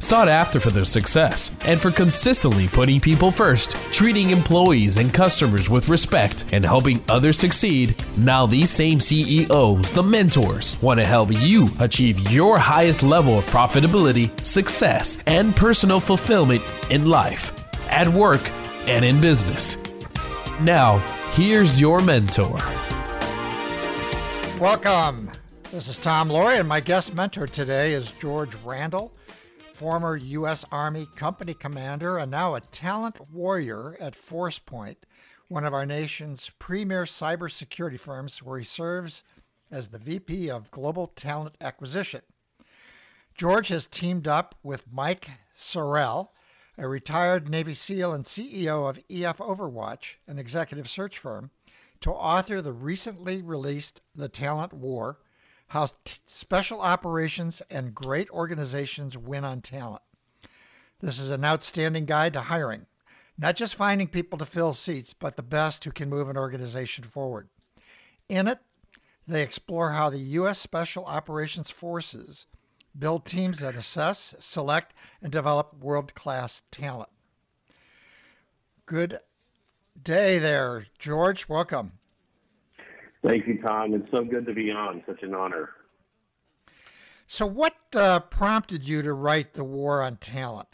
Sought after for their success and for consistently putting people first, treating employees and customers with respect, and helping others succeed, now these same CEOs, the mentors, want to help you achieve your highest level of profitability, success, and personal fulfillment in life, at work, and in business. Now, here's your mentor. Welcome. This is Tom Loarie, and my guest mentor today is George Randle, former U.S. Army company commander and now a talent warrior at Forcepoint, one of our nation's premier cybersecurity firms, where he serves as the VP of Global Talent Acquisition. George has teamed up with Mike Sorrell, a retired Navy SEAL and CEO of EF Overwatch, an executive search firm, to author the recently released The Talent War: How Special Operations and Great Organizations Win on Talent. This is an outstanding guide to hiring, not just finding people to fill seats, but the best who can move an organization forward. In it, they explore how the U.S. Special Operations Forces build teams that assess, select, and develop world-class talent. Good day there, George. Welcome. Thank you, Tom. It's so good to be on. Such an honor. So what prompted you to write The War on Talent?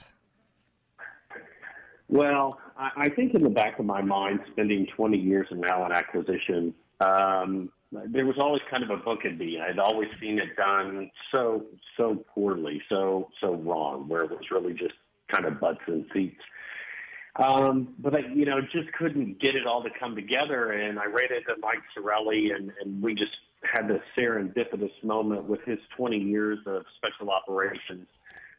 Well, I think in the back of my mind, spending 20 years in talent acquisition, there was always kind of a book in me. I'd always seen it done so poorly, so wrong, where it was really just kind of butts and seats. But I, just couldn't get it all to come together. And I ran into Mike Cirelli, and we just had this serendipitous moment with his 20 years of special operations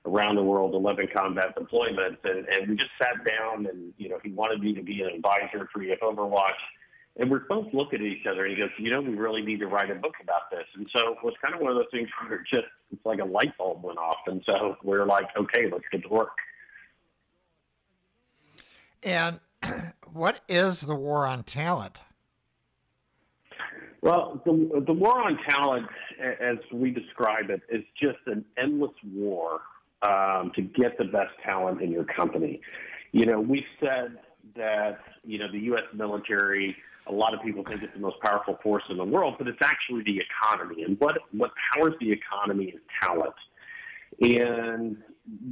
around the world, 11 combat deployments. And we just sat down, and, he wanted me to be an advisor for EF Overwatch. And we both looked at each other, and he goes, we really need to write a book about this. And so it was kind of one of those things where it's like a light bulb went off. And so we're like, okay, let's get to work. And what is the War on Talent? Well, the War on Talent, as we describe it, is just an endless war to get the best talent in your company. We've said that, the U.S. military, a lot of people think it's the most powerful force in the world, but it's actually the economy. And what powers the economy is talent. And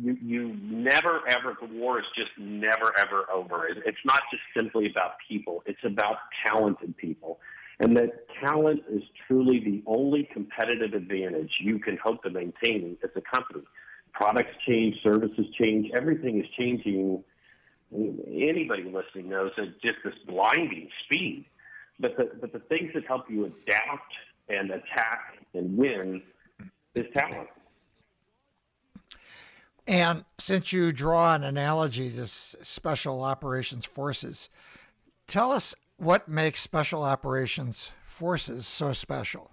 you never, ever, the war is just never, ever over. It's not just simply about people. It's about talented people. And that talent is truly the only competitive advantage you can hope to maintain as a company. Products change, services change, everything is changing. Anybody listening knows that just this blinding speed. But the things that help you adapt and attack and win is talent. And since you draw an analogy to special operations forces, tell us what makes special operations forces so special.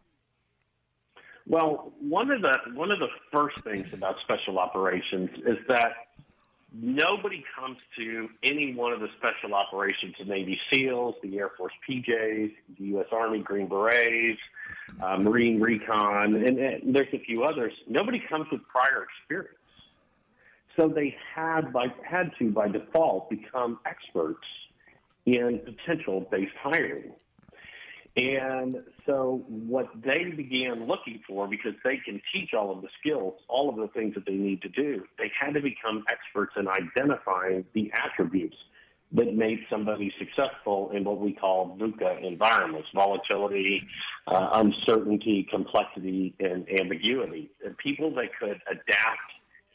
Well, one of the first things about special operations is that nobody comes to any one of the special operations, the Navy SEALs, the Air Force PJs, the U.S. Army Green Berets, Marine Recon, and there's a few others. Nobody comes with prior experience. So they had to, by default, become experts in potential-based hiring. And so what they began looking for, because they can teach all of the skills, all of the things that they need to do, they had to become experts in identifying the attributes that made somebody successful in what we call VUCA environments: volatility, uncertainty, complexity, and ambiguity. And people that could adapt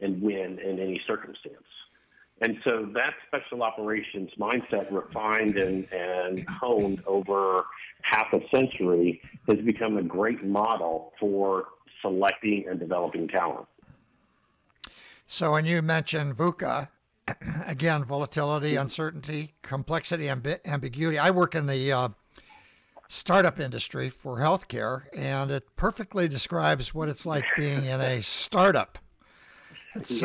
and win in any circumstance. And so that special operations mindset, refined and honed over half a century, has become a great model for selecting and developing talent. So when you mentioned VUCA, again, volatility, uncertainty, complexity, ambiguity. I work in the startup industry for healthcare, and it perfectly describes what it's like being in a startup. It's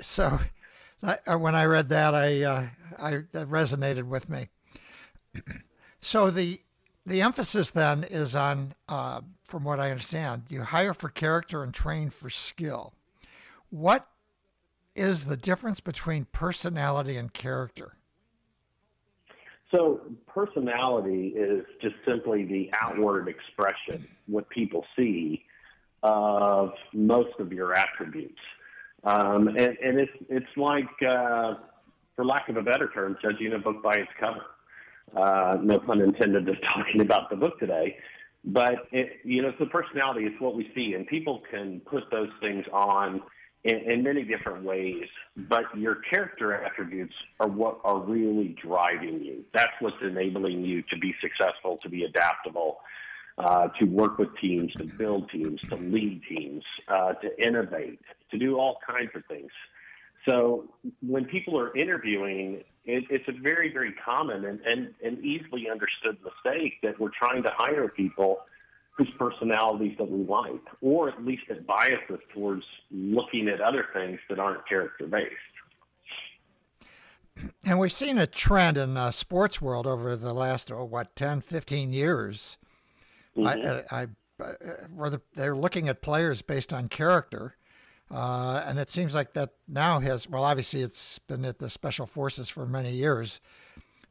so when I read that, that resonated with me. So the emphasis then is on, from what I understand, you hire for character and train for skill. What is the difference between personality and character? So personality is just simply the outward expression, what people see of most of your attributes. And it's like, for lack of a better term, judging a book by its cover. No pun intended to talking about the book today, but so personality is what we see, and people can put those things on in many different ways, but your character attributes are what are really driving you. That's what's enabling you to be successful, to be adaptable, to work with teams, to build teams, to lead teams, to innovate, to do all kinds of things. So when people are interviewing, it's a very, very common and easily understood mistake that we're trying to hire people whose personalities that we like, or at least it biases us towards looking at other things that aren't character-based. And we've seen a trend in the sports world over the last, 10, 15 years. Mm-hmm. Where they're looking at players based on character. And it seems like that now obviously it's been at the Special Forces for many years,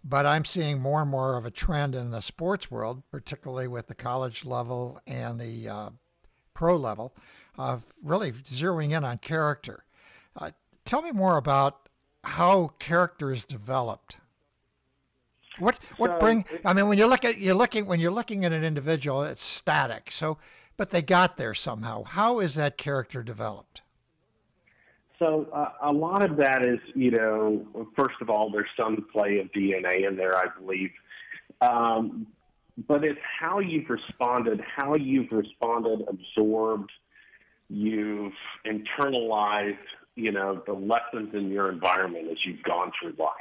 but I'm seeing more and more of a trend in the sports world, particularly with the college level and the pro level, of really zeroing in on character. Tell me more about how character is developed. When you're looking at an individual, it's static. So, but they got there somehow. How is that character developed? So a lot of that is, first of all, there's some play of DNA in there, I believe. But it's how you've responded, absorbed, you've internalized, the lessons in your environment as you've gone through life.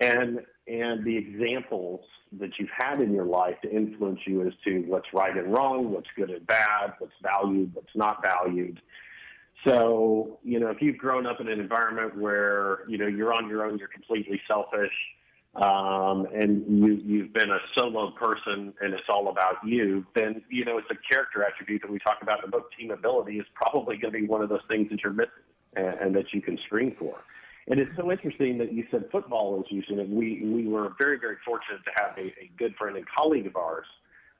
And the examples that you've had in your life to influence you as to what's right and wrong, what's good and bad, what's valued, what's not valued. So, if you've grown up in an environment where, you're on your own, you're completely selfish, and you've been a solo person and it's all about you, then, it's a character attribute that we talk about in the book. Team ability is probably going to be one of those things that you're missing and that you can screen for. And it's so interesting that you said football is using it. We were very, very fortunate to have a good friend and colleague of ours,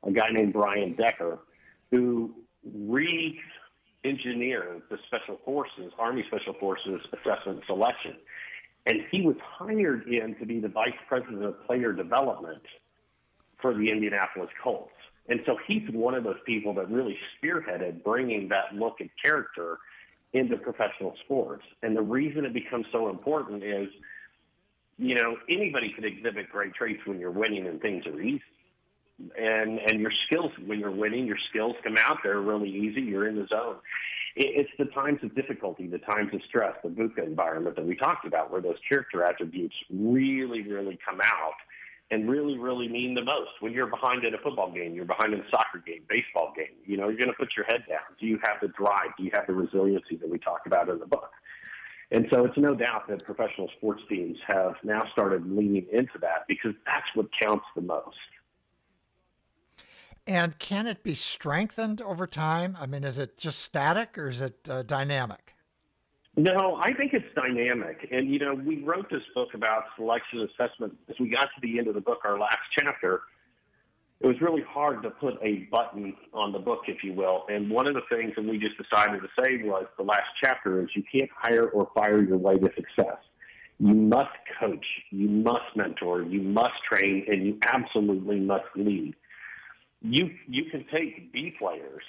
a guy named Brian Decker, who re-engineered the Special Forces, Army Special Forces assessment selection. And he was hired in to be the vice president of player development for the Indianapolis Colts. And so he's one of those people that really spearheaded bringing that look at character into professional sports. And the reason it becomes so important is, anybody can exhibit great traits when you're winning and things are easy. And your skills, when you're winning, your skills come out. They're really easy. You're in the zone. It's the times of difficulty, the times of stress, the VUCA environment that we talked about, where those character attributes really, really come out and really, really mean the most. When you're behind in a football game, you're behind in a soccer game, baseball game, you're going to put your head down. Do you have the drive? Do you have the resiliency that we talk about in the book? And so it's no doubt that professional sports teams have now started leaning into that because that's what counts the most. And can it be strengthened over time? I mean, is it just static or is it dynamic? No, I think it's dynamic. And, we wrote this book about selection assessment. As we got to the end of the book, our last chapter, it was really hard to put a button on the book, if you will. And one of the things that we just decided to say was the last chapter is you can't hire or fire your way to success. You must coach, you must mentor, you must train, and you absolutely must lead. You can take B players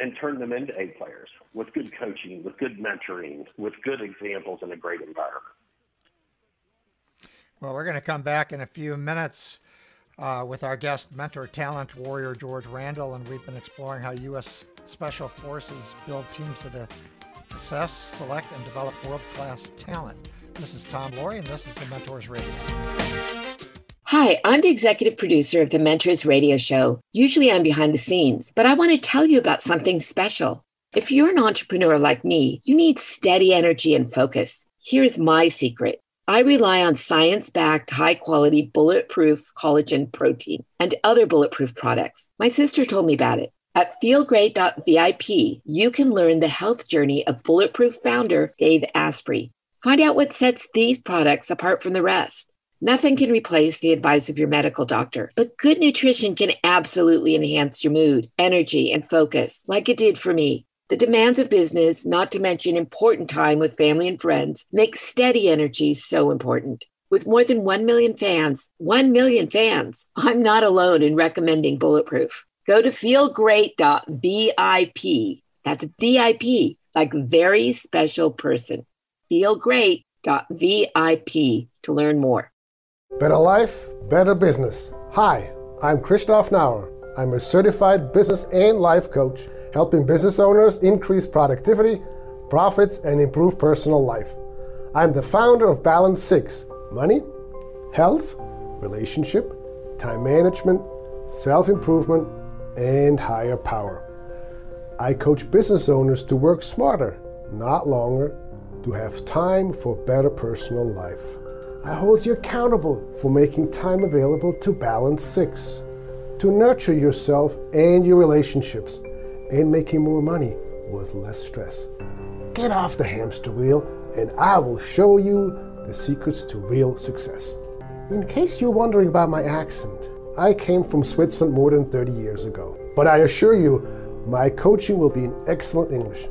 and turn them into A players with good coaching, with good mentoring, with good examples in a great environment. Well, we're going to come back in a few minutes with our guest, mentor talent warrior George Randle, and we've been exploring how U.S. Special Forces build teams that assess, select, and develop world-class talent. This is Tom Loarie, and this is the Mentors Radio. Hi, I'm the executive producer of the Mentors Radio Show. Usually I'm behind the scenes, but I want to tell you about something special. If you're an entrepreneur like me, you need steady energy and focus. Here's my secret. I rely on science-backed, high-quality, bulletproof collagen protein and other bulletproof products. My sister told me about it. At feelgreat.vip, you can learn the health journey of Bulletproof founder Dave Asprey. Find out what sets these products apart from the rest. Nothing can replace the advice of your medical doctor, but good nutrition can absolutely enhance your mood, energy, and focus, like it did for me. The demands of business, not to mention important time with family and friends, make steady energy so important. With more than 1 million fans, I'm not alone in recommending Bulletproof. Go to feelgreat.vip. That's VIP, like very special person. Feelgreat.vip to learn more. Better life, better business. Hi, I'm Christoph Naur. I'm a certified business and life coach, helping business owners increase productivity, profits, and improve personal life. I'm the founder of Balance Six: money, health, relationship, time management, self-improvement, and higher power. I coach business owners to work smarter, not longer, to have time for better personal life. I hold you accountable for making time available to Balance Six, to nurture yourself and your relationships, and making more money with less stress. Get off the hamster wheel and I will show you the secrets to real success. In case you're wondering about my accent, I came from Switzerland more than 30 years ago, but I assure you, my coaching will be in excellent English.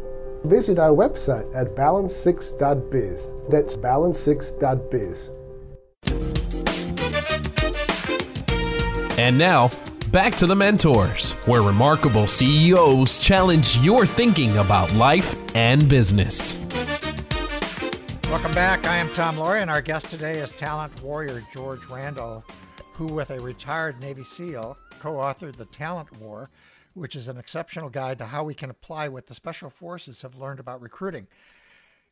Visit our website at balance6.biz. That's balance6.biz. And now, back to The Mentors, where remarkable CEOs challenge your thinking about life and business. Welcome back. I am Tom Loarie, and our guest today is talent warrior George Randle, who, with a retired Navy SEAL, co-authored The Talent War, which is an exceptional guide to how we can apply what the Special Forces have learned about recruiting.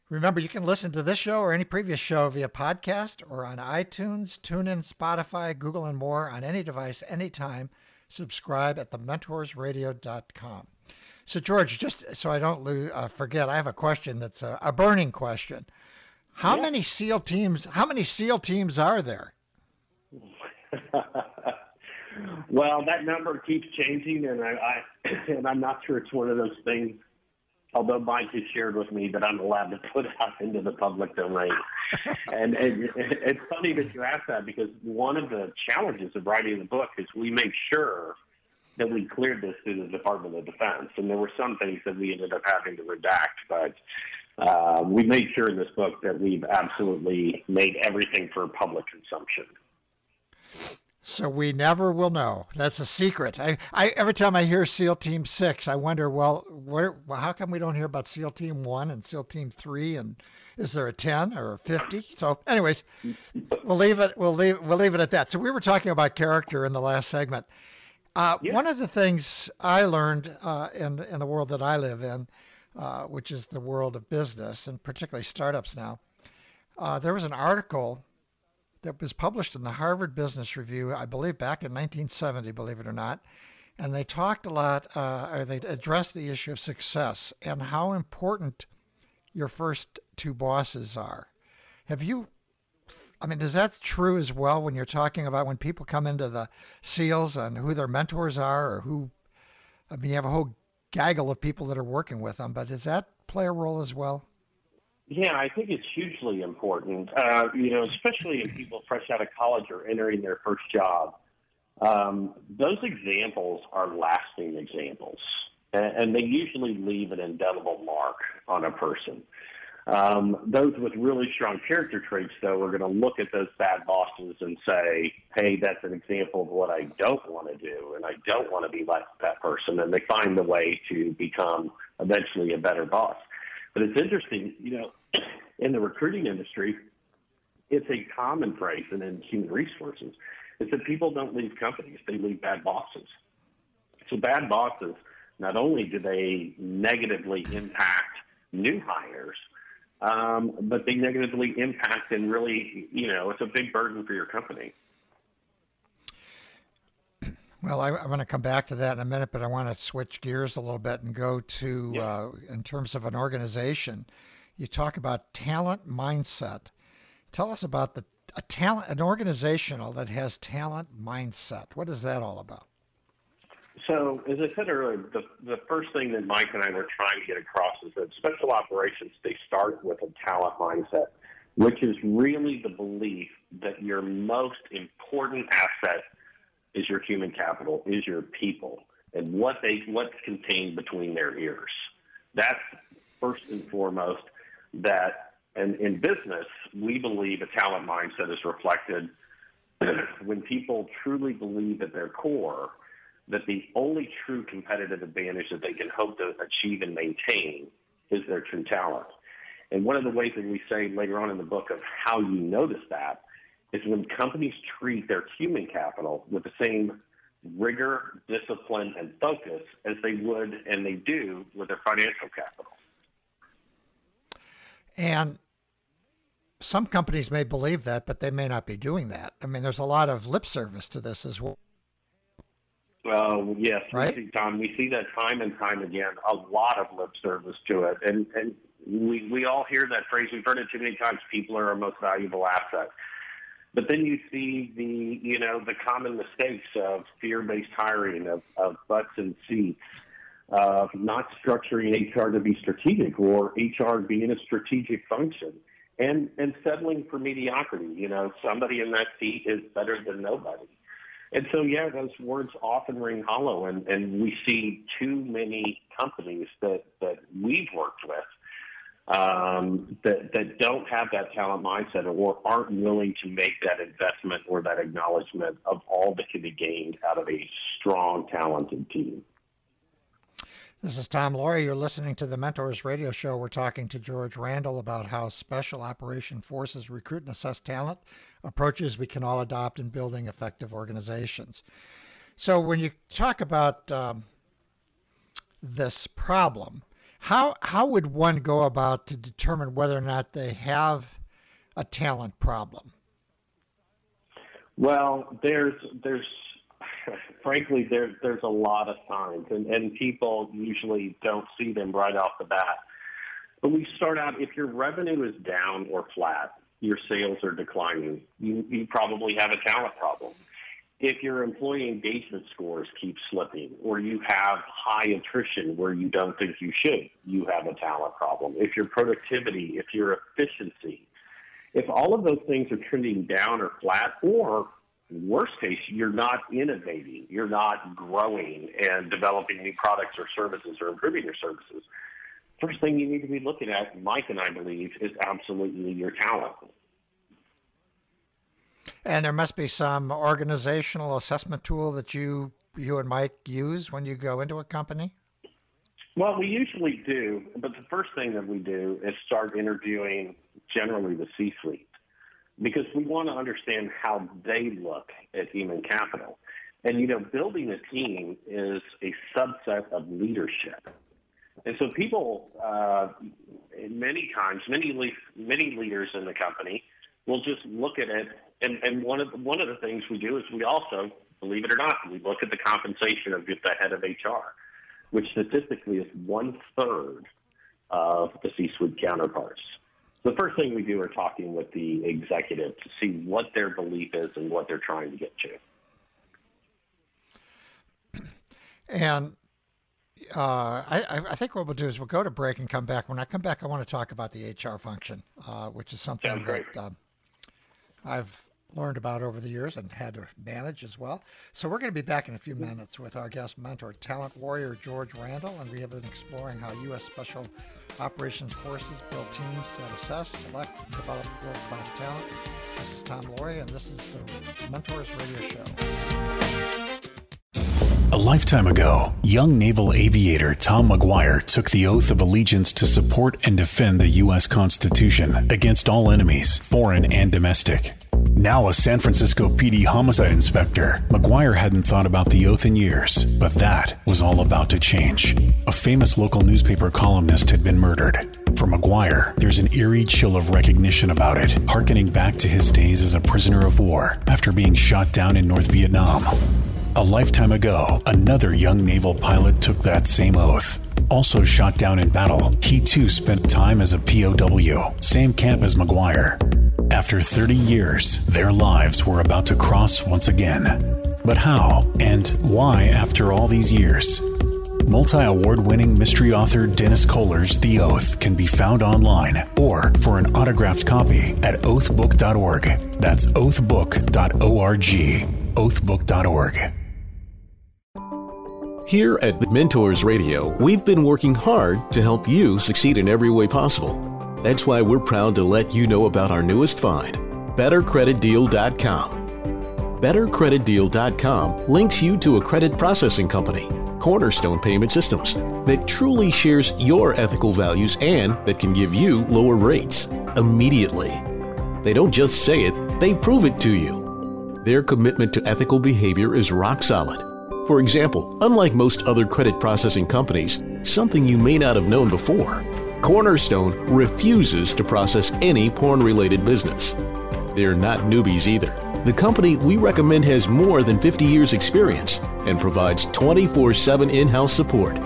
Remember, you can listen to this show or any previous show via podcast or on iTunes, TuneIn, Spotify, Google, and more on any device, anytime. Subscribe at thementorsradio.com. So, George, just so I don't forget, I have a question that's a burning question. How many SEAL teams are there? Well, that number keeps changing, and I'm not sure it's one of those things, although Mike has shared with me, that I'm allowed to put out into the public domain. And it's funny that you ask that, because one of the challenges of writing the book is we make sure that we cleared this through the Department of Defense. And there were some things that we ended up having to redact, but we made sure in this book that we've absolutely made everything for public consumption. So we never will know. That's a secret. I every time I hear SEAL Team 6, I wonder, well, how come we don't hear about SEAL Team 1 and SEAL Team 3? And is there a 10 or a 50? So, anyways, we'll leave it at that. So we were talking about character in the last segment. Yeah. One of the things I learned in the world that I live in, which is the world of business and particularly startups now, there was an article that was published in the Harvard Business Review, I believe back in 1970, believe it or not. And they talked a lot, or they addressed the issue of success and how important your first two bosses are. Is that true as well when you're talking about when people come into the SEALs and who their mentors are or who, you have a whole gaggle of people that are working with them, but does that play a role as well? Yeah, I think it's hugely important, especially if people fresh out of college are entering their first job. Those examples are lasting examples, and they usually leave an indelible mark on a person. Those with really strong character traits, though, are going to look at those bad bosses and say, hey, that's an example of what I don't want to do, and I don't want to be like that person, and they find the way to become eventually a better boss. But it's interesting, in the recruiting industry, it's a common phrase, and in human resources, is that people don't leave companies, they leave bad bosses. So bad bosses, not only do they negatively impact new hires, but they negatively impact and really, it's a big burden for your company. Well, I'm going to come back to that in a minute, but I want to switch gears a little bit and go to, in terms of an organization, you talk about talent mindset. Tell us about an organizational that has talent mindset. What is that all about? So, as I said earlier, the first thing that Mike and I were trying to get across is that special operations, they start with a talent mindset, which is really the belief that your most important asset is your human capital, is your people, and what's contained between their ears. That's first and foremost that, and in business, we believe a talent mindset is reflected when people truly believe at their core that the only true competitive advantage that they can hope to achieve and maintain is their true talent. And one of the ways that we say later on in the book of how you notice that is when companies treat their human capital with the same rigor, discipline, and focus as they would and they do with their financial capital. And some companies may believe that, but they may not be doing that. I mean, there's a lot of lip service to this as well. Well, yes, right? We see that time and time again, a lot of lip service to it. And we all hear that phrase. We've heard it too many times. People are our most valuable asset. But then you see the common mistakes of fear-based hiring, of butts and seats, of not structuring HR to be strategic or HR being a strategic function, and settling for mediocrity. Somebody in that seat is better than nobody. And so, those words often ring hollow, and we see too many companies that we've worked with that don't have that talent mindset or aren't willing to make that investment or that acknowledgement of all that can be gained out of a strong, talented team. This is Tom Loarie. You're listening to the Mentors Radio Show. We're talking to George Randle about how special operation forces recruit and assess talent, approaches we can all adopt in building effective organizations. So when you talk about this problem, how would one go about to determine whether or not they have a talent problem? Well, there's frankly, there's a lot of signs, and people usually don't see them right off the bat. But we start out, if your revenue is down or flat, your sales are declining, you probably have a talent problem. If your employee engagement scores keep slipping, or you have high attrition where you don't think you should, you have a talent problem. If your productivity, if your efficiency, if all of those things are trending down or flat, or worst case, you're not innovating, you're not growing and developing new products or services or improving your services, first thing you need to be looking at, Mike and I believe, is absolutely your talent. And there must be some organizational assessment tool that you and Mike use when you go into a company? Well, we usually do, but the first thing that we do is start interviewing generally the C-suite, because we want to understand how they look at human capital. And, building a team is a subset of leadership. And so people, many leaders in the company will just look at it. And one of the things we do is we also, believe it or not, we look at the compensation of the head of HR, which statistically is 1/3 of the C-suite counterparts. The first thing we do are talking with the executive to see what their belief is and what they're trying to get to. And I think what we'll do is we'll go to break and come back. When I come back, I want to talk about the HR function, which is something that I've learned about over the years and had to manage as well. So we're going to be back in a few minutes with our guest mentor, talent warrior George Randle, and we have been exploring how U.S. Special Operations Forces build teams that assess, select, and develop world-class talent. This is Tom Loarie, and this is the Mentors Radio Show. A lifetime ago, young naval aviator Tom McGuire took the oath of allegiance to support and defend the U.S. Constitution against all enemies, foreign and domestic. Now a San Francisco PD homicide inspector, McGuire hadn't thought about the oath in years, but that was all about to change. A famous local newspaper columnist had been murdered. For McGuire, there's an eerie chill of recognition about it, harkening back to his days as a prisoner of war after being shot down in North Vietnam. A lifetime ago, another young naval pilot took that same oath. Also shot down in battle, he too spent time as a POW, same camp as McGuire. After 30 years, their lives were about to cross once again. But how and why after all these years? Multi-award-winning mystery author Dennis Kohler's The Oath can be found online or for an autographed copy at oathbook.org. That's oathbook.org, oathbook.org. Here at Mentors Radio, we've been working hard to help you succeed in every way possible. That's why we're proud to let you know about our newest find, BetterCreditDeal.com. BetterCreditDeal.com links you to a credit processing company, Cornerstone Payment Systems, that truly shares your ethical values and that can give you lower rates immediately. They don't just say it, they prove it to you. Their commitment to ethical behavior is rock solid. For example, unlike most other credit processing companies, something you may not have known before, Cornerstone refuses to process any porn-related business. They're not newbies either. The company we recommend has more than 50 years' experience and provides 24/7 in-house support.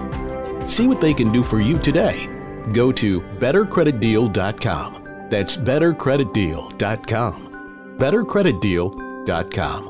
See what they can do for you today. Go to bettercreditdeal.com. That's bettercreditdeal.com. bettercreditdeal.com.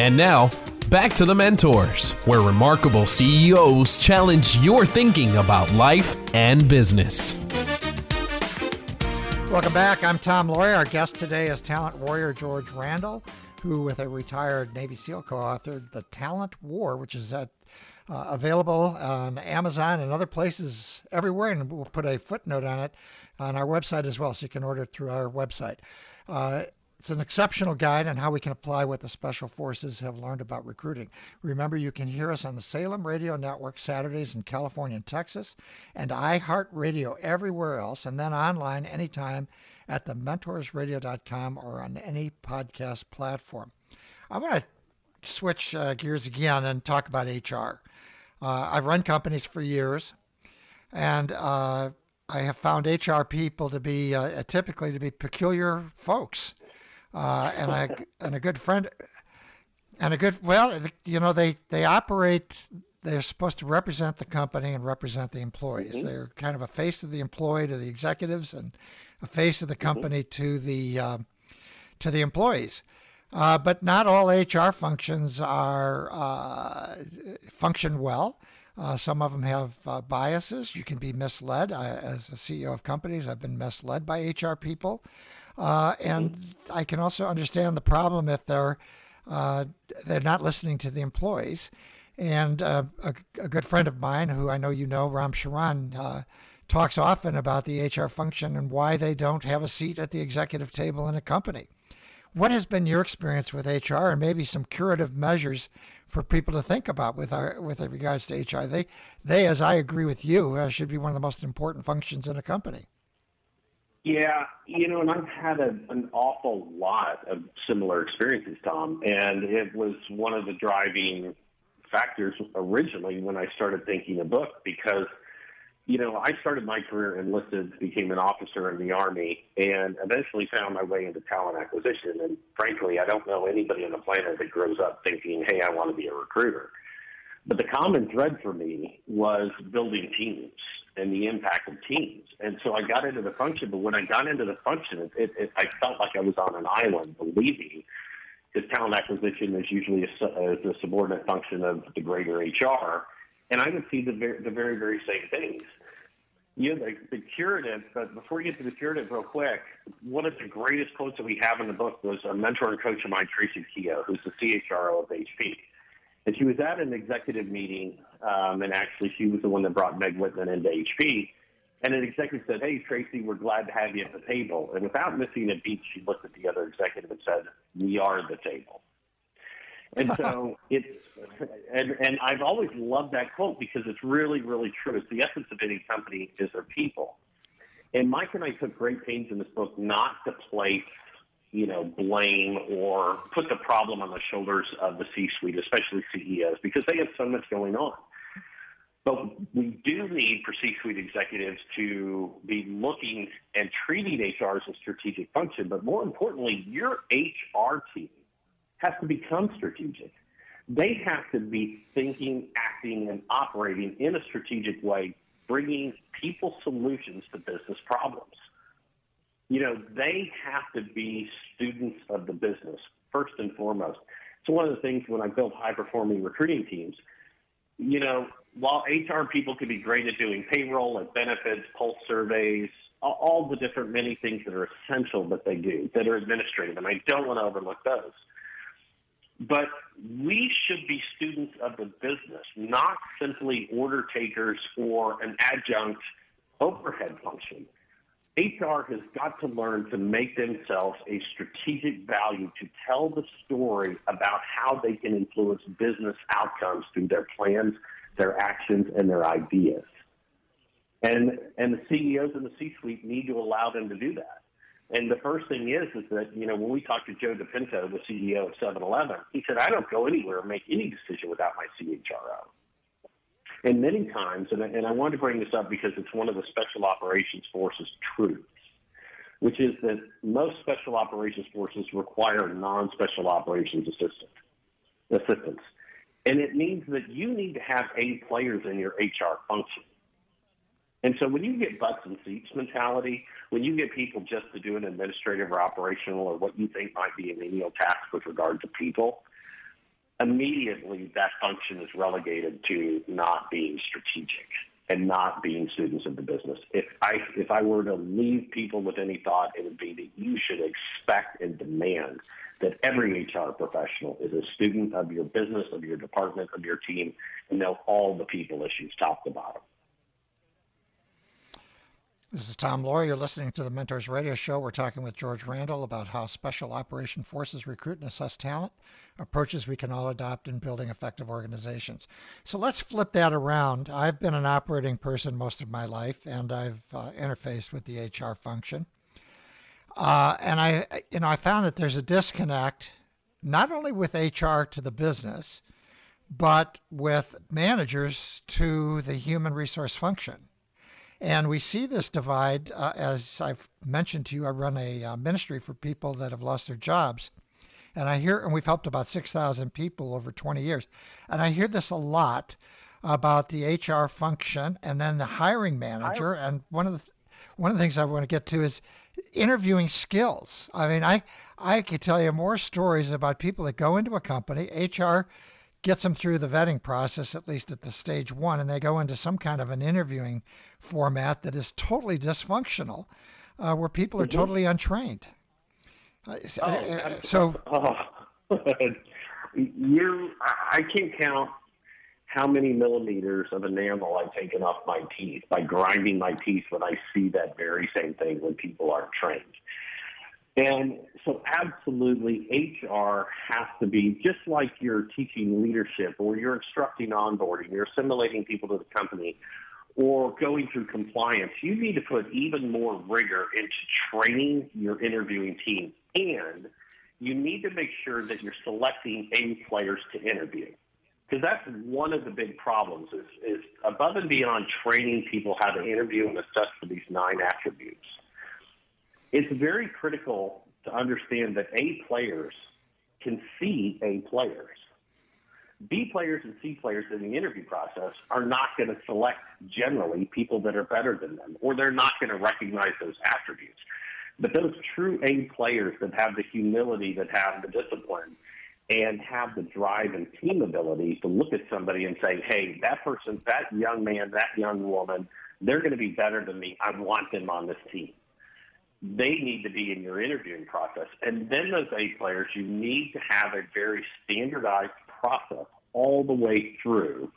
And now, back to the Mentors, where remarkable CEOs challenge your thinking about life and business. Welcome back. I'm Tom Loarie. Our guest today is talent warrior George Randle, who with a retired Navy SEAL co-authored The Talent War, which is available on Amazon and other places everywhere. And we'll put a footnote on it on our website as well, so you can order it through our website. It's an exceptional guide on how we can apply what the Special Forces have learned about recruiting. Remember, you can hear us on the Salem Radio Network Saturdays in California and Texas, and iHeartRadio everywhere else, and then online anytime at thementorsradio.com or on any podcast platform. I want to switch gears again and talk about HR. I've run companies for years, and I have found HR people to be typically to be peculiar folks. They operate, they're supposed to represent the company and represent the employees. Mm-hmm. They're kind of a face of the employee to the executives and a face of the company to the employees. But not all HR functions are, function well. Some of them have biases. You can be misled. As a CEO of companies, I've been misled by HR people. And I can also understand the problem if they're not listening to the employees. And a good friend of mine, who I know you know, Ram Charan, talks often about the HR function and why they don't have a seat at the executive table in a company. What has been your experience with HR, and maybe some curative measures for people to think about with regards to HR? They, as I agree with you, should be one of the most important functions in a company. Yeah, and I've had an awful lot of similar experiences, Tom, and it was one of the driving factors originally when I started thinking the book, because, I started my career enlisted, became an officer in the Army, and eventually found my way into talent acquisition. And frankly, I don't know anybody on the planet that grows up thinking, hey, I want to be a recruiter. But the common thread for me was building teams and the impact of teams. And so I got into the function, but when I got into the function, I felt like I was on an island believing because talent acquisition is usually a subordinate function of the greater HR. And I would see the very, very same things. You know, the curative, but before you get to the curative real quick, one of the greatest quotes that we have in the book was a mentor and coach of mine, Tracy Keogh, who's the CHRO of HP. And she was at an executive meeting, and actually she was the one that brought Meg Whitman into HP. And an executive said, "Hey, Tracy, we're glad to have you at the table." And without missing a beat, she looked at the other executive and said, "We are the table." And so and I've always loved that quote because it's really, really true. It's the essence of any company is their people. And Mike and I took great pains in this book not to place, you know, blame or put the problem on the shoulders of the C-suite, especially CEOs, because they have so much going on. But we do need for C-suite executives to be looking and treating HR as a strategic function. But more importantly, your HR team has to become strategic. They have to be thinking, acting, and operating in a strategic way, bringing people solutions to business problems. You know, they have to be students of the business, first and foremost. So one of the things when I built high-performing recruiting teams, you know, while HR people can be great at doing payroll and benefits, pulse surveys, all the different many things that are essential that they do, that are administrative, and I don't want to overlook those. But we should be students of the business, not simply order takers or an adjunct overhead function. HR has got to learn to make themselves a strategic value to tell the story about how they can influence business outcomes through their plans, their actions, and their ideas. And the CEOs and the C-suite need to allow them to do that. And the first thing is that, you know, when we talked to Joe DePinto, the CEO of 7-Eleven, he said, "I don't go anywhere or make any decision without my CHRO." And many times, and I wanted to bring this up because it's one of the special operations forces truths, which is that most special operations forces require non-special operations assistance. And it means that you need to have A players in your HR function. And so when you get butts and seats mentality, when you get people just to do an administrative or operational or what you think might be a menial task with regard to people, immediately that function is relegated to not being strategic and not being students of the business. If I were to leave people with any thought, it would be that you should expect and demand that every HR professional is a student of your business, of your department, of your team, and know all the people issues top to bottom. This is Tom Loarie. You're listening to the Mentors Radio Show. We're talking with George Randle about how special operation forces recruit and assess talent, approaches we can all adopt in building effective organizations. So let's flip that around. I've been an operating person most of my life, and I've interfaced with the HR function. And I found that there's a disconnect, not only with HR to the business, but with managers to the human resource function. And we see this divide, as I've mentioned to you, I run a ministry for people that have lost their jobs. And we've helped about 6,000 people over 20 years. And I hear this a lot about the HR function and then the hiring manager. And one of the things I want to get to is interviewing skills. I mean, I could tell you more stories about people that go into a company, HR gets them through the vetting process, at least at the stage one, and they go into some kind of an interviewing format that is totally dysfunctional, where people are totally untrained. I can't count how many millimeters of enamel I've taken off my teeth by grinding my teeth when I see that very same thing when people aren't trained. And so absolutely, HR has to be, just like you're teaching leadership or you're instructing onboarding, you're assimilating people to the company, or going through compliance, you need to put even more rigor into training your interviewing team. And you need to make sure that you're selecting A players to interview. Because that's one of the big problems is above and beyond training people how to interview and assess for these 9 attributes. It's very critical to understand that A players can see A players. B players and C players in the interview process are not going to select generally people that are better than them, or they're not going to recognize those attributes. But those true A players that have the humility, that have the discipline, and have the drive and team ability to look at somebody and say, hey, that person, that young man, that young woman, they're going to be better than me. I want them on this team. They need to be in your interviewing process. And then those A players, you need to have a very standardized process all the way through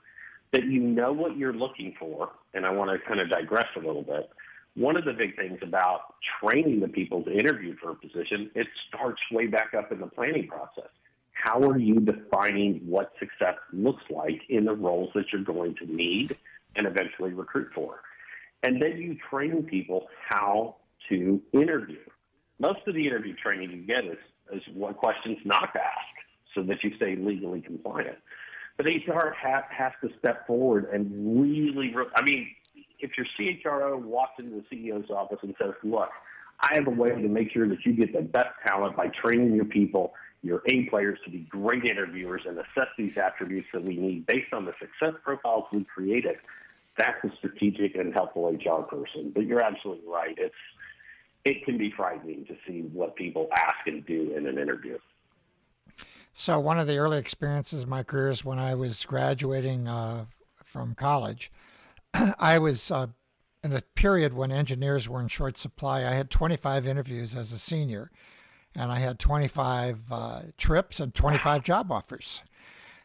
that you know what you're looking for. And I want to kind of digress a little bit. One of the big things about training the people to interview for a position, it starts way back up in the planning process. How are you defining what success looks like in the roles that you're going to need and eventually recruit for? And then you train people how to interview. Most of the interview training you get is what questions not to ask so that you stay legally compliant. But HR has to step forward and really, I mean, if your CHRO walks into the CEO's office and says, look, I have a way to make sure that you get the best talent by training your people, your A players, to be great interviewers and assess these attributes that we need based on the success profiles we created, that's a strategic and helpful HR person. But you're absolutely right. It can be frightening to see what people ask and do in an interview. So one of the early experiences of my career is when I was graduating from college. I was in a period when engineers were in short supply. I had 25 interviews as a senior, and I had 25 trips and 25 job offers.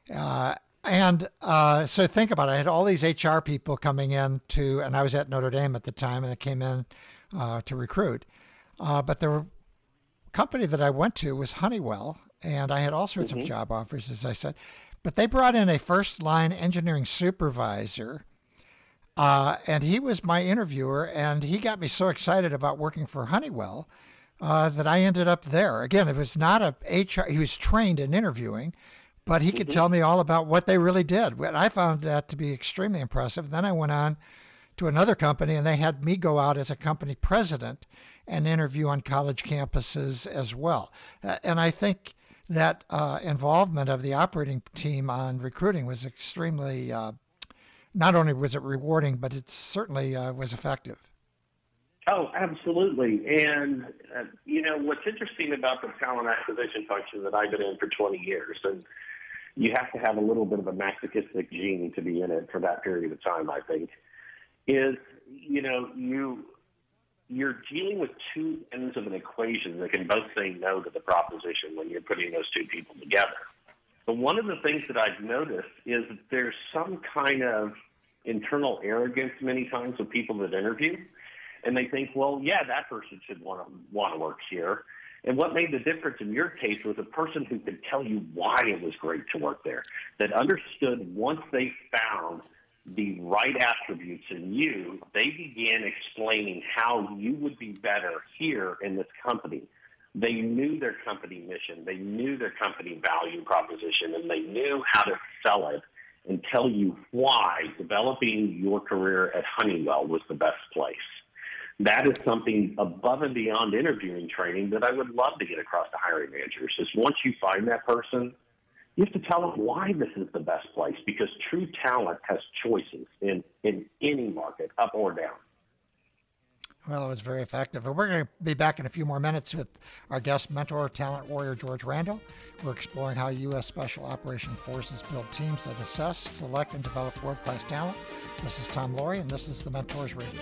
So think about it. I had all these HR people coming in to, and I was at Notre Dame at the time, and I came in to recruit. But the company that I went to was Honeywell, and I had all sorts of job offers, as I said. But they brought in a first-line engineering supervisor, and he was my interviewer, and he got me so excited about working for Honeywell that I ended up there. Again, it was not a HR. He was trained in interviewing, but he could tell me all about what they really did. I found that to be extremely impressive. Then I went on to another company, and they had me go out as a company president and interview on college campuses as well. And I think that involvement of the operating team on recruiting was extremely not only was it rewarding, but it certainly was effective. Oh, absolutely. And, you know, what's interesting about the talent acquisition function that I've been in for 20 years, and you have to have a little bit of a masochistic gene to be in it for that period of time, I think, is, you know, you're dealing with two ends of an equation that can both say no to the proposition when you're putting those two people together. But one of the things that I've noticed is that there's some kind of internal arrogance many times with people that interview. And they think, well, yeah, that person should want to work here. And what made the difference in your case was a person who could tell you why it was great to work there, that understood once they found the right attributes in you, they began explaining how you would be better here in this company. They knew their company mission. They knew their company value proposition, and they knew how to sell it and tell you why developing your career at Honeywell was the best place. That is something above and beyond interviewing training that I would love to get across to hiring managers is once you find that person, you have to tell them why this is the best place because true talent has choices in any market, up or down. Well, it was very effective. And we're going to be back in a few more minutes with our guest mentor, talent warrior George Randle. We're exploring how U.S. Special Operations Forces build teams that assess, select, and develop world-class talent. This is Tom Loarie, and this is The Mentors Radio.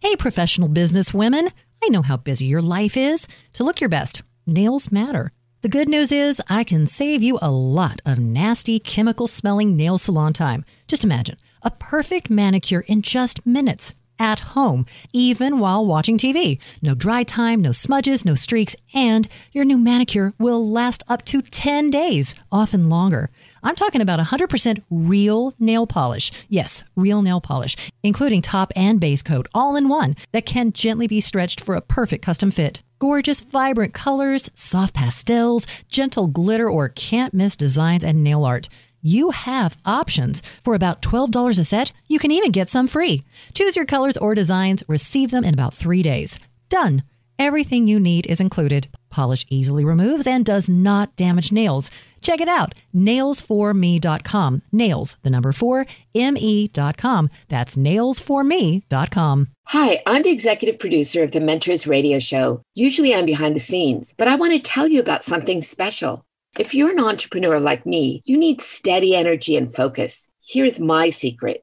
Hey, professional business women. I know how busy your life is. To look your best, nails matter. The good news is I can save you a lot of nasty, chemical-smelling nail salon time. Just imagine a perfect manicure in just minutes at home, even while watching TV. No dry time, no smudges, no streaks, and your new manicure will last up to 10 days, often longer. I'm talking about 100% real nail polish. Yes, real nail polish, including top and base coat, all in one, that can gently be stretched for a perfect custom fit. Gorgeous, vibrant colors, soft pastels, gentle glitter, or can't-miss designs and nail art. You have options. For about $12 a set, you can even get some free. Choose your colors or designs, receive them in about 3 days. Done. Everything you need is included. Polish easily removes and does not damage nails. Check it out. Nails4me.com. Nails, the number 4, me.com. That's nails4me.com. Hi, I'm the executive producer of the Mentors Radio Show. Usually I'm behind the scenes, but I want to tell you about something special. If you're an entrepreneur like me, you need steady energy and focus. Here's my secret.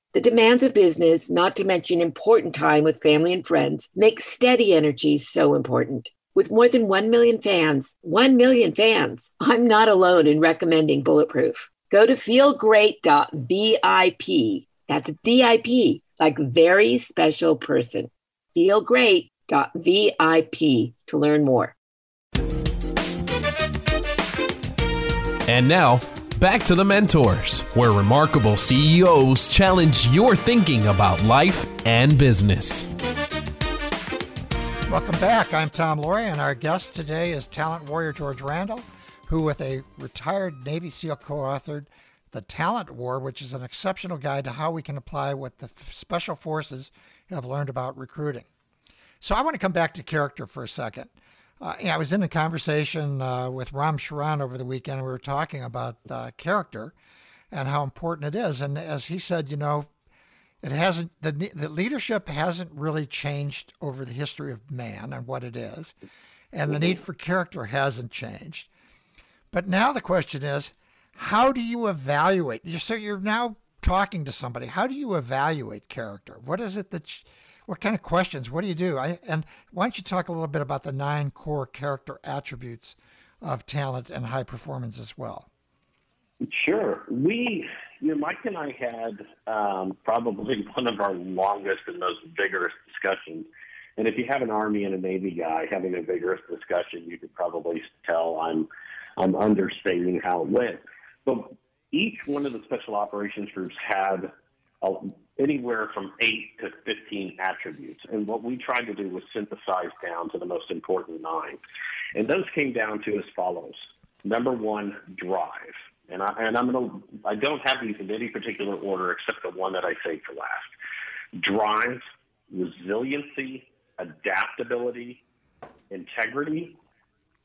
The demands of business, not to mention important time with family and friends, make steady energy so important. With more than 1 million fans, I'm not alone in recommending Bulletproof. Go to feelgreat.vip. That's VIP, like very special person. Feelgreat.vip to learn more. And now, back to The Mentors, where remarkable CEOs challenge your thinking about life and business. Welcome back. I'm Tom Loarie, and our guest today is talent warrior George Randle, who with a retired Navy SEAL co-authored The Talent War, which is an exceptional guide to how we can apply what the special forces have learned about recruiting. So I want to come back to character for a second. I was in a conversation with Ram Charan over the weekend, and we were talking about character and how important it is. And as he said, you know, it hasn't, the leadership hasn't really changed over the history of man and what it is, and the need for character hasn't changed. But now the question is, how do you evaluate? So you're now talking to somebody. How do you evaluate character? What is it that? What kind of questions? What do you do? And why don't you talk a little bit about the 9 core character attributes of talent and high performance as well? Sure. Mike and I had probably one of our longest and most vigorous discussions. And if you have an Army and a Navy guy having a vigorous discussion, you could probably tell I'm understating how it went. But each one of the special operations groups had anywhere from 8 to 15 attributes. And what we tried to do was synthesize down to the most important 9. And those came down to as follows. Number 1, drive. I don't have these in any particular order except the one that I saved for last. Drive, resiliency, adaptability, integrity,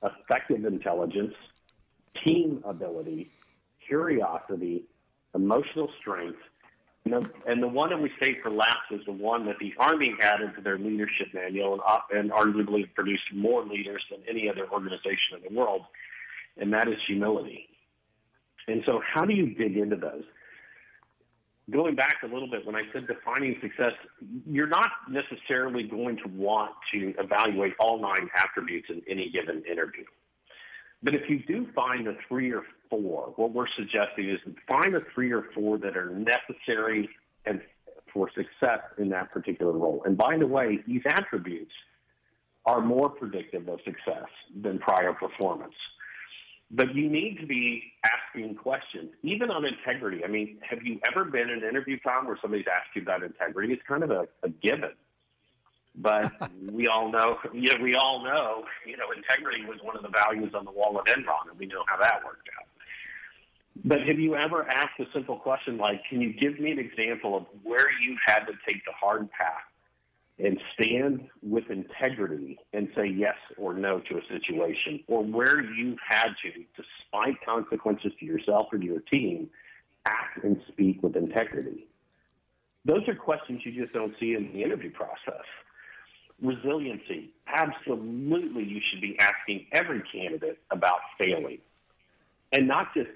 effective intelligence, team ability, curiosity, emotional strength, and the one that we saved for last is the one that the Army had into their leadership manual and arguably produced more leaders than any other organization in the world, and that is humility. And so how do you dig into those? Going back a little bit, when I said defining success, you're not necessarily going to want to evaluate all 9 attributes in any given interview. But if you do find the 3 or 4, what we're suggesting is find the 3 or 4 that are necessary and for success in that particular role. And by the way, these attributes are more predictive of success than prior performance. But you need to be asking questions, even on integrity. I mean, have you ever been in an interview, Tom, where somebody's asked you about integrity? It's kind of a given. But we all know, integrity was one of the values on the wall of Enron, and we know how that worked out. But have you ever asked a simple question like, can you give me an example of where you had to take the hard path and stand with integrity and say yes or no to a situation, or where you had to, despite consequences to yourself or to your team, act and speak with integrity? Those are questions you just don't see in the interview process. Resiliency. Absolutely, you should be asking every candidate about failing. And not just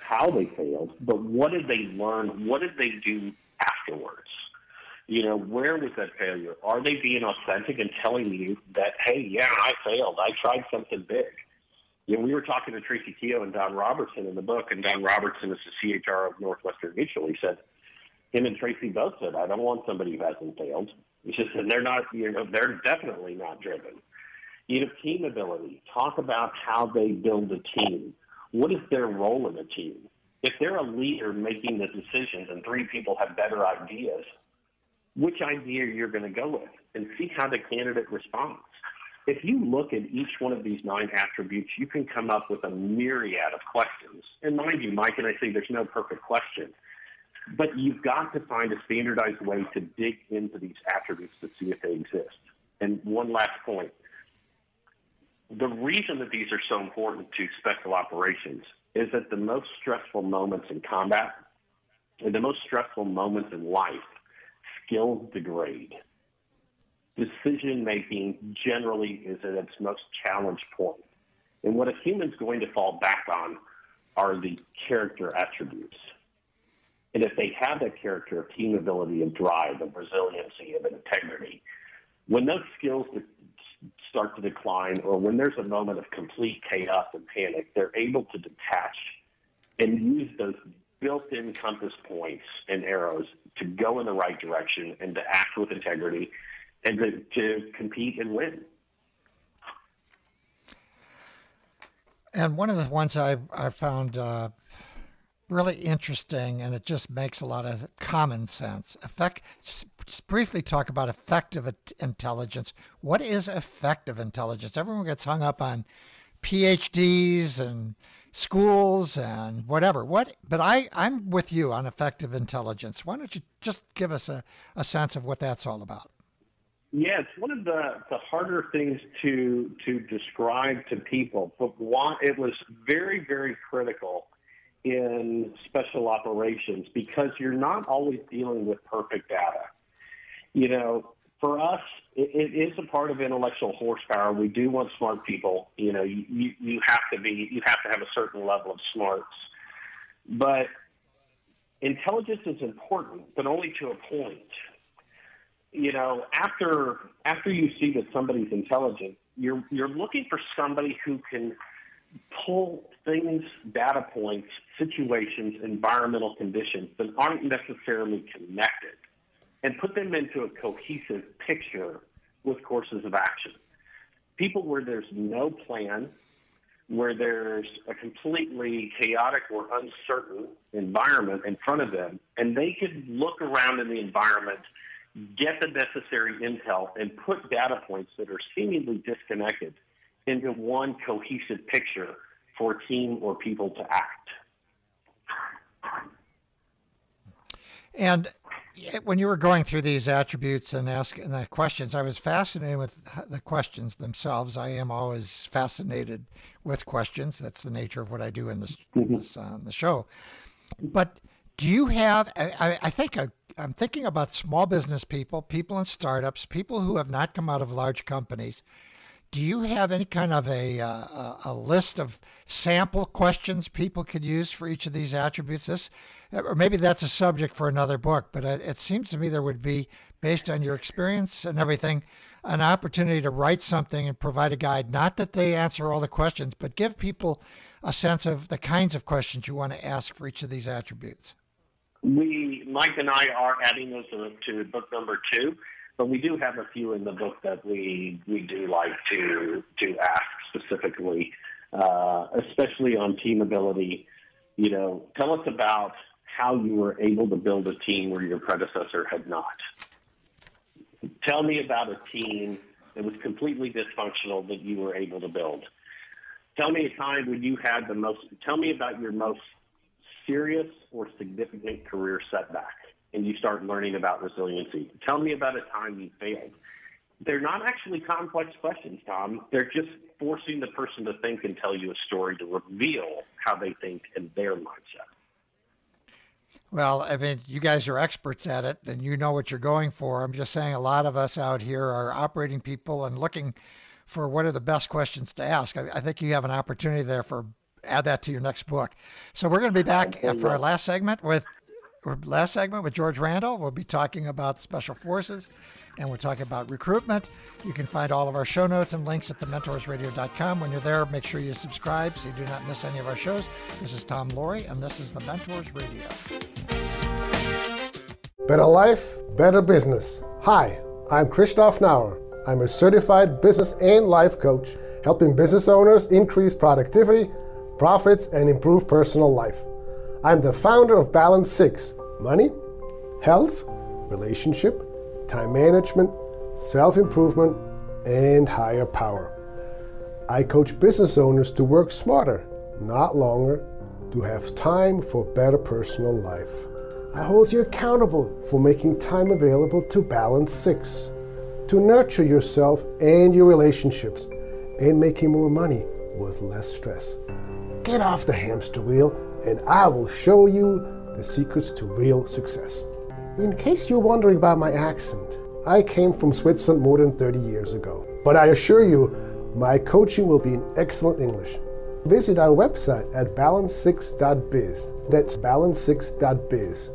how they failed, but what did they learn? What did they do afterwards? You know, where was that failure? Are they being authentic and telling you that, hey, yeah, I failed. I tried something big. You know, we were talking to Tracy Keogh and Don Robertson in the book, and Don Robertson is the CHRO of Northwestern Mutual. He said, him and Tracy both said, I don't want somebody who hasn't failed. It's just that they're definitely not driven. Team ability. Talk about how they build a team. what is their role in the team? If they're a leader making the decisions and three people have better ideas, which idea you're going to go with, and see how the candidate responds. If you look at each one of these 9 attributes, you can come up with a myriad of questions. And mind you, Mike and I say there's no perfect question, but you've got to find a standardized way to dig into these attributes to see if they exist. And one last point. The reason that these are so important to special operations is that the most stressful moments in combat and the most stressful moments in life, skills degrade. Decision-making generally is at its most challenged point. And what a human's going to fall back on are the character attributes. And if they have that character of team ability and drive and resiliency and integrity, when those skills start to decline or when there's a moment of complete chaos and panic, they're able to detach and use those built-in compass points and arrows to go in the right direction and to act with integrity and to compete and win. And one of the ones I found really interesting, and it just makes a lot of common sense. Just briefly talk about effective intelligence. What is effective intelligence? Everyone gets hung up on PhDs and schools and whatever. But I'm with you on effective intelligence. Why don't you just give us a sense of what that's all about? Yeah, it's one of the harder things to describe to people, but why it was very, very critical in special operations because you're not always dealing with perfect data. You know, for us, it is a part of intellectual horsepower. We do want smart people. You know, you have to have a certain level of smarts, but intelligence is important, but only to a point. You know, after you see that somebody's intelligent, you're looking for somebody who can pull things, data points, situations, environmental conditions that aren't necessarily connected and put them into a cohesive picture with courses of action. People where there's no plan, where there's a completely chaotic or uncertain environment in front of them, and they could look around in the environment, get the necessary intel, and put data points that are seemingly disconnected into one cohesive picture for a team or people to act. And when you were going through these attributes and asking the questions, I was fascinated with the questions themselves. I am always fascinated with questions. That's the nature of what I do in this, on the show. But do you have, I'm thinking about small business people, people in startups, people who have not come out of large companies. Do you have any kind of a list of sample questions people could use for each of these attributes? Or maybe that's a subject for another book, but it seems to me there would be, based on your experience and everything, an opportunity to write something and provide a guide. Not that they answer all the questions, but give people a sense of the kinds of questions you want to ask for each of these attributes. Mike and I are adding those to book number 2, but we do have a few in the book that we do like to ask specifically, especially on team ability. You know, tell us about how you were able to build a team where your predecessor had not. Tell me about a team that was completely dysfunctional that you were able to build. Tell me a time when you had tell me about your most serious or significant career setback, and you start learning about resiliency. Tell me about a time you failed. They're not actually complex questions, Tom. They're just forcing the person to think and tell you a story to reveal how they think and their mindset. Well, I mean, you guys are experts at it, and you know what you're going for. I'm just saying a lot of us out here are operating people and looking for what are the best questions to ask. I think you have an opportunity there for add that to your next book. So we're going to be back for our last segment with George Randle. We'll be talking about special forces, and we'll talk about recruitment. You can find all of our show notes and links at thementorsradio.com. When you're there, make sure you subscribe so you do not miss any of our shows. This is Tom Loarie, and this is The Mentors Radio. Better life, better business. Hi, I'm Christoph Naur. I'm a certified business and life coach, helping business owners increase productivity, profits, and improve personal life. I'm the founder of Balance Six: money, health, relationship, time management, self-improvement, and higher power. I coach business owners to work smarter, not longer, to have time for better personal life. I hold you accountable for making time available to Balance Six, to nurture yourself and your relationships, and making more money with less stress. Get off the hamster wheel, and I will show you the secrets to real success. In case you're wondering about my accent, I came from Switzerland more than 30 years ago, but I assure you, my coaching will be in excellent English. Visit our website at balance6.biz. That's balance6.biz.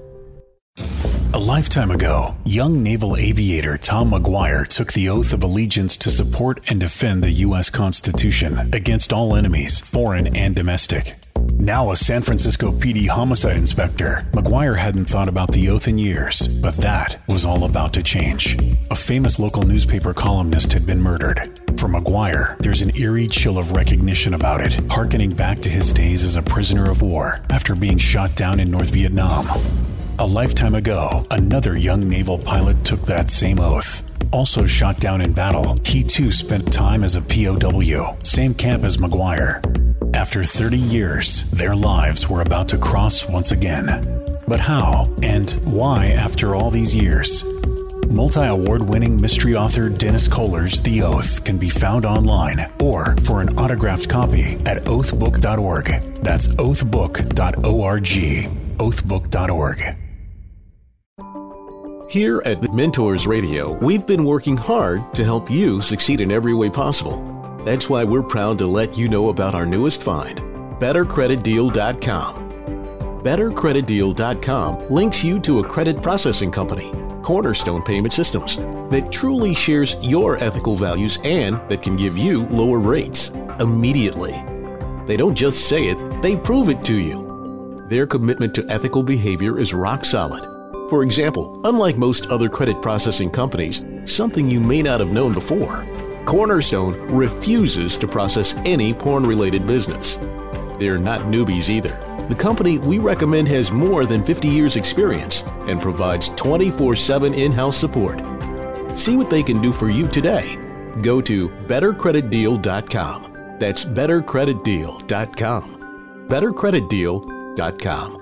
A lifetime ago, young naval aviator Tom McGuire took the oath of allegiance to support and defend the U.S. Constitution against all enemies, foreign and domestic. Now a San Francisco PD homicide inspector, McGuire hadn't thought about the oath in years, but that was all about to change. A famous local newspaper columnist had been murdered. For McGuire, there's an eerie chill of recognition about it, harkening back to his days as a prisoner of war after being shot down in North Vietnam. A lifetime ago, another young naval pilot took that same oath. Also shot down in battle, he too spent time as a POW, same camp as McGuire. After 30 years, their lives were about to cross once again. But how and why after all these years? Multi-award-winning mystery author Dennis Kohler's The Oath can be found online or for an autographed copy at oathbook.org. That's oathbook.org. oathbook.org. Here at Mentors Radio, we've been working hard to help you succeed in every way possible. That's why we're proud to let you know about our newest find, BetterCreditDeal.com. BetterCreditDeal.com links you to a credit processing company, Cornerstone Payment Systems, that truly shares your ethical values and that can give you lower rates immediately. They don't just say it, they prove it to you. Their commitment to ethical behavior is rock solid. For example, unlike most other credit processing companies, something you may not have known before, Cornerstone refuses to process any porn-related business. They're not newbies either. The company we recommend has more than 50 years experience and provides 24/7 in-house support. See what they can do for you today. Go to bettercreditdeal.com. That's bettercreditdeal.com. bettercreditdeal.com.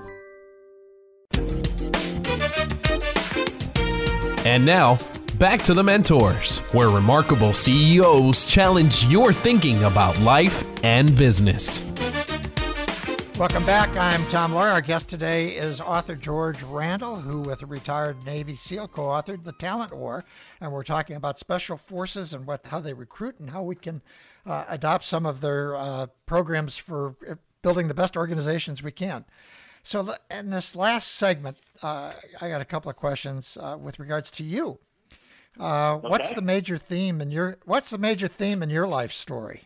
And now, back to The Mentors, where remarkable CEOs challenge your thinking about life and business. Welcome back. I'm Tom Loarie. Our guest today is author George Randle, who with a retired Navy SEAL co-authored The Talent War. And we're talking about special forces and how they recruit and how we can adopt some of their programs for building the best organizations we can. So in this last segment, I got a couple of questions with regards to you. Okay. What's the major theme in your life story?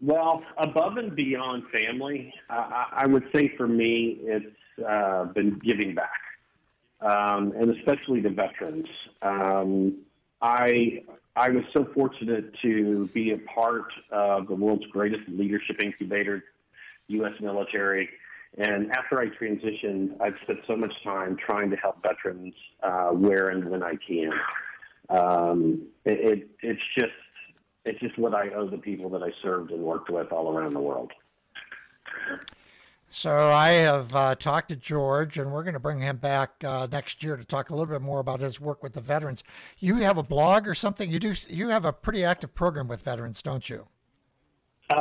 Well, above and beyond family, I would say for me, it's been giving back, and especially to veterans. I was so fortunate to be a part of the world's greatest leadership incubator, U.S. military, and after I transitioned, I've spent so much time trying to help veterans where and when I can. It's just what I owe the people that I served and worked with all around the world. So I have talked to George, and we're going to bring him back next year to talk a little bit more about his work with the veterans. You have a blog or something? You do. You have a pretty active program with veterans, don't you?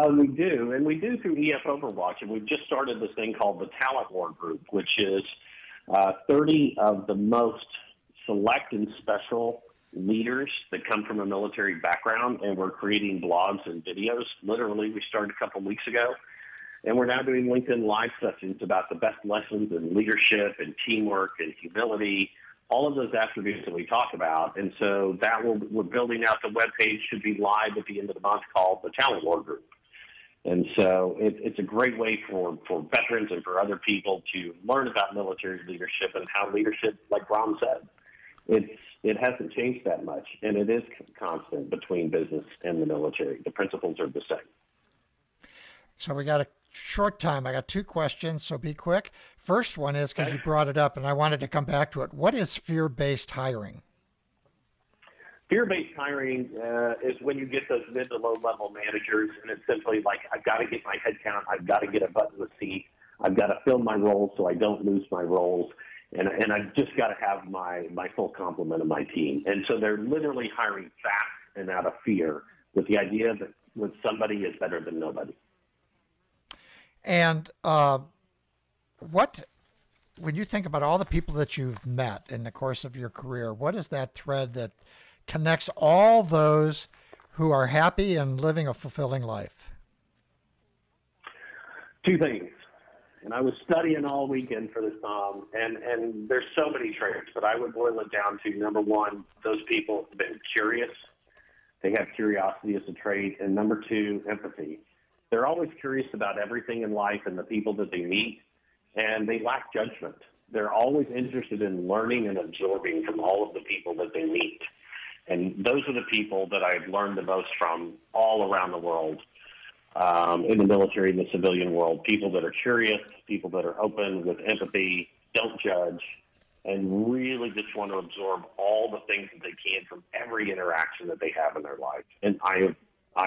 We do, and we do through EF Overwatch, and we've just started this thing called the Talent War Group, which is 30 of the most select and special leaders that come from a military background, and we're creating blogs and videos. Literally, we started a couple weeks ago, and we're now doing LinkedIn Live sessions about the best lessons in leadership and teamwork and humility, all of those attributes that we talk about. And so we're building out the webpage, should be live at the end of the month, called the Talent War Group. And so it's a great way for veterans and for other people to learn about military leadership and how leadership, like Ram said, It hasn't changed that much, and it is constant between business and the military. The principles are the same. So we got a short time. I got two questions, so be quick. First one is, because you brought it up and I wanted to come back to it, what is fear-based hiring? Fear-based hiring is when you get those mid to low-level managers, and it's simply like, I've got to get my head count, I've got to get a butt in the seat, I've got to fill my roles so I don't lose my roles, and I've just got to have my full complement of my team. And so they're literally hiring fast and out of fear, with the idea that with somebody is better than nobody. And when you think about all the people that you've met in the course of your career, what is that thread that connects all those who are happy and living a fulfilling life? Two things. And I was studying all weekend for this, Tom, and there's so many traits, but I would boil it down to, number one, those people have been curious. They have curiosity as a trait. And number two, empathy. They're always curious about everything in life and the people that they meet, and they lack judgment. They're always interested in learning and absorbing from all of the people that they meet. And those are the people that I've learned the most from all around the world, in the military, in the civilian world. People that are curious, people that are open with empathy, don't judge, and really just want to absorb all the things that they can from every interaction that they have in their life. And I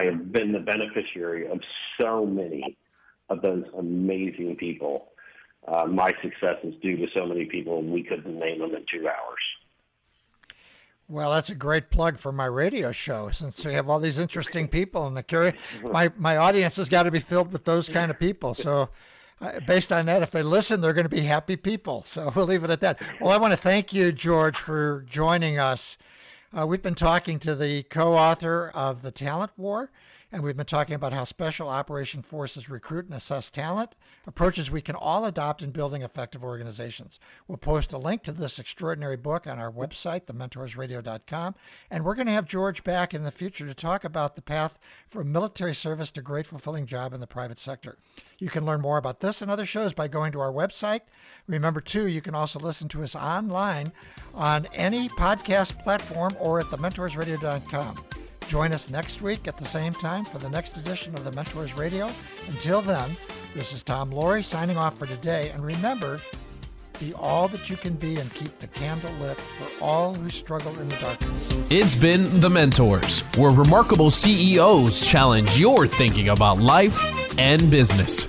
have been the beneficiary of so many of those amazing people. My success is due to so many people, and we couldn't name them in 2 hours. Well, that's a great plug for my radio show, since we have all these interesting people, and my audience has got to be filled with those kind of people. So based on that, if they listen, they're going to be happy people. So we'll leave it at that. Well, I want to thank you, George, for joining us. We've been talking to the co-author of The Talent War, and we've been talking about how special operation forces recruit and assess talent, approaches we can all adopt in building effective organizations. We'll post a link to this extraordinary book on our website, thementorsradio.com, and we're going to have George back in the future to talk about the path from military service to great fulfilling job in the private sector. You can learn more about this and other shows by going to our website. Remember, too, you can also listen to us online on any podcast platform or at thementorsradio.com. Join us next week at the same time for the next edition of The Mentors Radio. Until then, this is Tom Loarie signing off for today. And remember, be all that you can be and keep the candle lit for all who struggle in the darkness. It's been The Mentors, where remarkable CEOs challenge your thinking about life and business.